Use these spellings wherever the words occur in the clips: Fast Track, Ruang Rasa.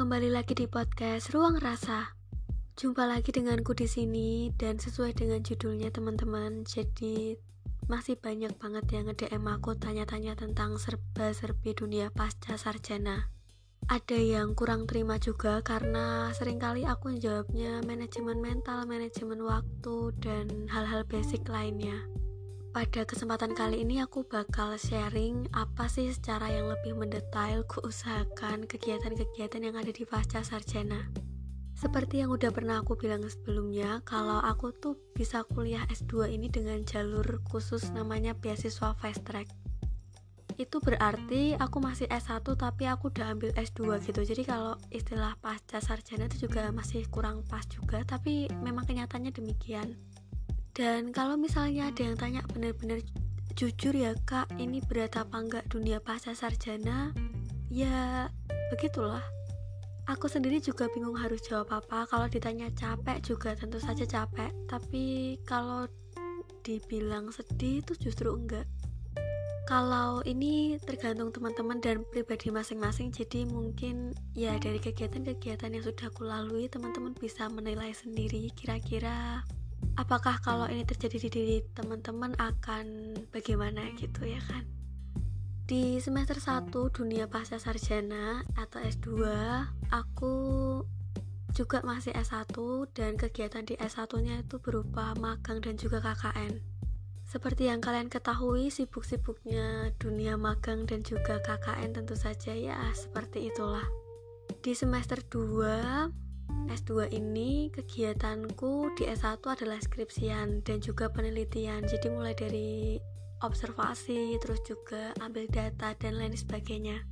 Kembali lagi di podcast Ruang Rasa. Jumpa lagi denganku di sini dan sesuai dengan judulnya teman-teman. Jadi masih banyak banget yang nge-DM aku tanya-tanya tentang serba-serbi dunia pasca sarjana. Ada yang kurang terima juga karena seringkali aku jawabnya manajemen mental, manajemen waktu, dan hal-hal basic lainnya. Pada kesempatan kali ini aku bakal sharing apa sih secara yang lebih mendetail kuusahakan kegiatan-kegiatan yang ada di pasca sarjana. Seperti yang udah pernah aku bilang sebelumnya, kalau aku tuh bisa kuliah S2 ini dengan jalur khusus namanya beasiswa Fast Track. Itu berarti aku masih S1 tapi aku udah ambil S2 gitu. Jadi kalau istilah pasca sarjana itu juga masih kurang pas juga, tapi memang kenyataannya demikian. Dan kalau misalnya ada yang tanya benar-benar jujur ya kak, ini berat apa enggak dunia pasca sarjana? Ya begitulah. Aku sendiri juga bingung harus jawab apa. Kalau ditanya capek juga tentu saja capek. Tapi kalau dibilang sedih itu justru enggak. Kalau ini tergantung teman-teman dan pribadi masing-masing. Jadi mungkin ya dari kegiatan-kegiatan yang sudah aku lalui, teman-teman bisa menilai sendiri kira-kira apakah kalau ini terjadi di diri teman-teman akan bagaimana gitu ya kan. Di semester 1 dunia pasca sarjana atau S2 aku juga masih S1, dan kegiatan di S1-nya itu berupa magang dan juga KKN. Seperti yang kalian ketahui, sibuk-sibuknya dunia magang dan juga KKN tentu saja ya seperti itulah. Di semester 2 S2 ini kegiatanku di S1 adalah skripsian dan juga penelitian. Jadi mulai dari observasi, terus juga ambil data dan lain sebagainya.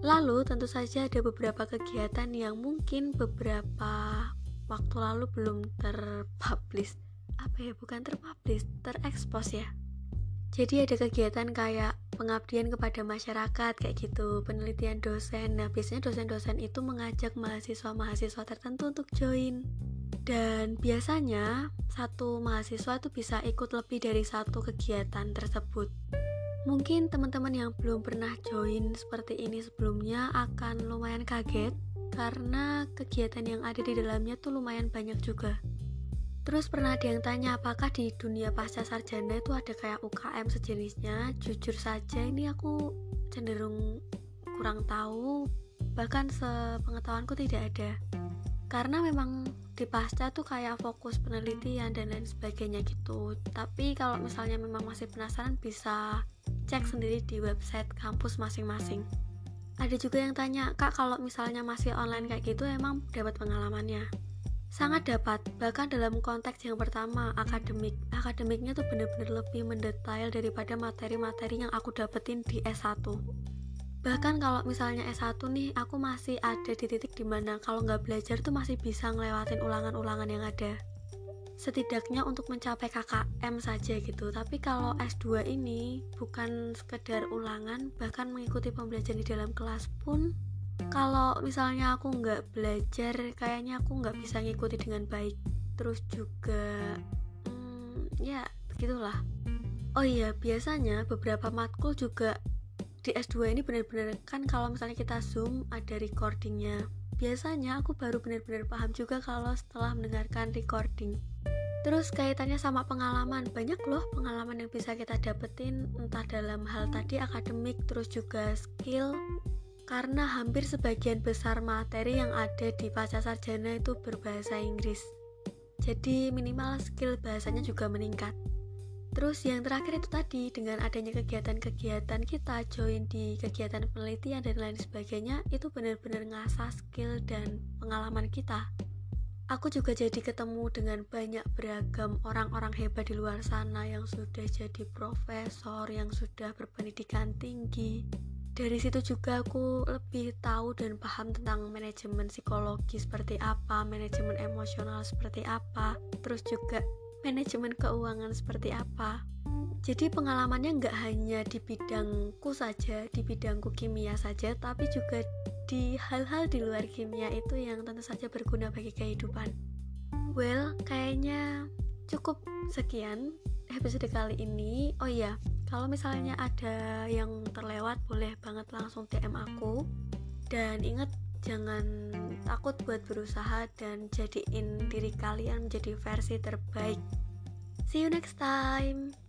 Lalu tentu saja ada beberapa kegiatan yang mungkin beberapa waktu lalu belum terpublish. Terekspos ya. Jadi ada kegiatan kayak pengabdian kepada masyarakat kayak gitu, penelitian dosen. Nah, biasanya dosen-dosen itu mengajak mahasiswa-mahasiswa tertentu untuk join. Dan biasanya satu mahasiswa itu bisa ikut lebih dari satu kegiatan tersebut. Mungkin teman-teman yang belum pernah join seperti ini sebelumnya akan lumayan kaget karena kegiatan yang ada di dalamnya tuh lumayan banyak juga. Terus pernah ada yang tanya apakah di dunia pasca sarjana itu ada kayak UKM sejenisnya. Jujur saja ini aku cenderung kurang tahu, bahkan sepengetahuanku tidak ada. Karena memang di pasca tuh kayak fokus penelitian dan lain sebagainya gitu. Tapi kalau misalnya memang masih penasaran bisa cek sendiri di website kampus masing-masing. Ada juga yang tanya, kak kalau misalnya masih online kayak gitu emang dapat pengalamannya? Sangat dapat, bahkan dalam konteks yang pertama, akademik. Akademiknya tuh benar-benar lebih mendetail daripada materi-materi yang aku dapetin di S1. Bahkan kalau misalnya S1 nih, aku masih ada di titik dimana kalau nggak belajar tuh masih bisa ngelewatin ulangan-ulangan yang ada. Setidaknya untuk mencapai KKM saja gitu. Tapi kalau S2 ini bukan sekedar ulangan, bahkan mengikuti pembelajaran di dalam kelas pun, kalau misalnya aku nggak belajar, kayaknya aku nggak bisa ngikuti dengan baik. Terus juga, ya begitulah. Oh iya, biasanya beberapa matkul juga di S2 ini benar-benar kan kalau misalnya kita zoom ada recordingnya. Biasanya aku baru benar-benar paham juga kalau setelah mendengarkan recording. Terus kaitannya sama pengalaman, banyak loh pengalaman yang bisa kita dapetin entah dalam hal tadi akademik, terus juga skill. Karena hampir sebagian besar materi yang ada di pasca sarjana itu berbahasa Inggris. Jadi minimal skill bahasanya juga meningkat. Terus yang terakhir itu tadi, dengan adanya kegiatan-kegiatan kita join di kegiatan penelitian dan lain sebagainya, itu benar-benar ngasah skill dan pengalaman kita. Aku juga jadi ketemu dengan banyak beragam orang-orang hebat di luar sana yang sudah jadi profesor, yang sudah berpendidikan tinggi. Dari situ juga aku lebih tahu dan paham tentang manajemen psikologi seperti apa, manajemen emosional seperti apa, terus juga manajemen keuangan seperti apa. Jadi pengalamannya nggak hanya di bidangku saja, di bidangku kimia saja, tapi juga di hal-hal di luar kimia itu yang tentu saja berguna bagi kehidupan. Well, kayaknya cukup sekian episode kali ini. Oh iya, kalau misalnya ada yang terlewat boleh banget langsung DM aku. Dan ingat Jangan takut buat berusaha dan jadiin diri kalian menjadi versi terbaik. See you next time.